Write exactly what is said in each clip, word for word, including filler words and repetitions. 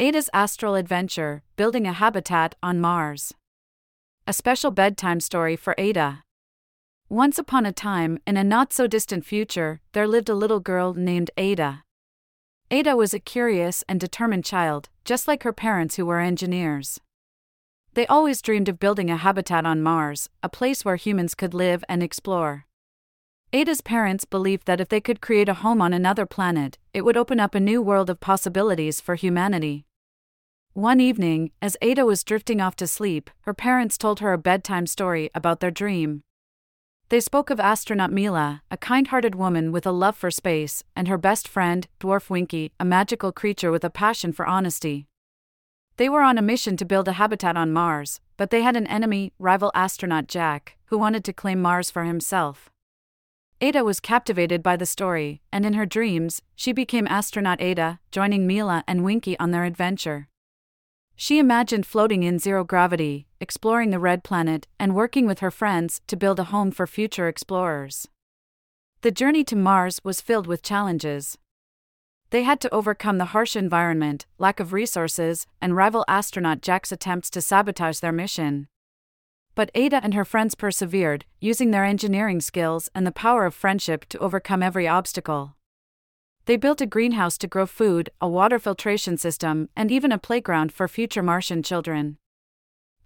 Ada's Astral Adventure, Building a Habitat on Mars. A special bedtime story for Ada. Once upon a time, in a not-so-distant future, there lived a little girl named Ada. Ada was a curious and determined child, just like her parents who were engineers. They always dreamed of building a habitat on Mars, a place where humans could live and explore. Ada's parents believed that if they could create a home on another planet, it would open up a new world of possibilities for humanity. One evening, as Ada was drifting off to sleep, her parents told her a bedtime story about their dream. They spoke of astronaut Mila, a kind-hearted woman with a love for space, and her best friend, Dwarf Winky, a magical creature with a passion for honesty. They were on a mission to build a habitat on Mars, but they had an enemy, rival astronaut Jack, who wanted to claim Mars for himself. Ada was captivated by the story, and in her dreams, she became astronaut Ada, joining Mila and Winky on their adventure. She imagined floating in zero gravity, exploring the red planet, and working with her friends to build a home for future explorers. The journey to Mars was filled with challenges. They had to overcome the harsh environment, lack of resources, and rival astronaut Jack's attempts to sabotage their mission. But Ada and her friends persevered, using their engineering skills and the power of friendship to overcome every obstacle. They built a greenhouse to grow food, a water filtration system, and even a playground for future Martian children.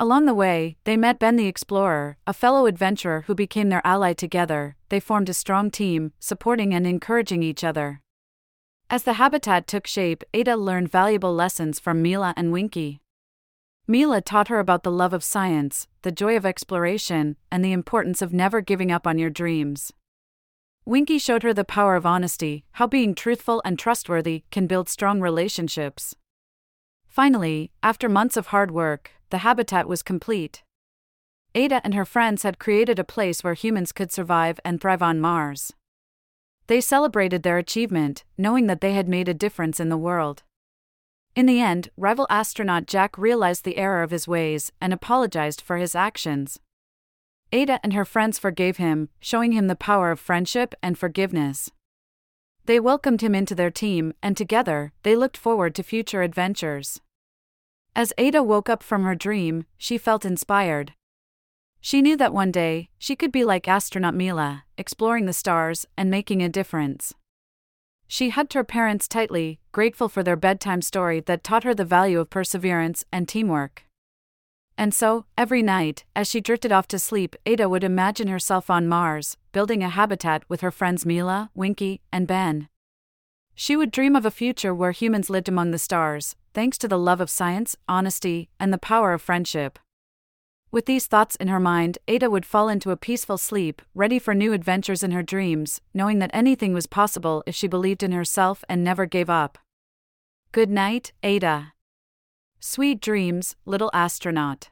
Along the way, they met Ben the Explorer, a fellow adventurer who became their ally together. They formed a strong team, supporting and encouraging each other. As the habitat took shape, Ada learned valuable lessons from Mila and Winky. Mila taught her about the love of science, the joy of exploration, and the importance of never giving up on your dreams. Winky showed her the power of honesty, how being truthful and trustworthy can build strong relationships. Finally, after months of hard work, the habitat was complete. Ada and her friends had created a place where humans could survive and thrive on Mars. They celebrated their achievement, knowing that they had made a difference in the world. In the end, rival astronaut Jack realized the error of his ways and apologized for his actions. Ada and her friends forgave him, showing him the power of friendship and forgiveness. They welcomed him into their team, and together, they looked forward to future adventures. As Ada woke up from her dream, she felt inspired. She knew that one day, she could be like astronaut Mila, exploring the stars and making a difference. She hugged her parents tightly, grateful for their bedtime story that taught her the value of perseverance and teamwork. And so, every night, as she drifted off to sleep, Ada would imagine herself on Mars, building a habitat with her friends Mila, Winky, and Ben. She would dream of a future where humans lived among the stars, thanks to the love of science, honesty, and the power of friendship. With these thoughts in her mind, Ada would fall into a peaceful sleep, ready for new adventures in her dreams, knowing that anything was possible if she believed in herself and never gave up. Good night, Ada. Sweet dreams, little astronaut.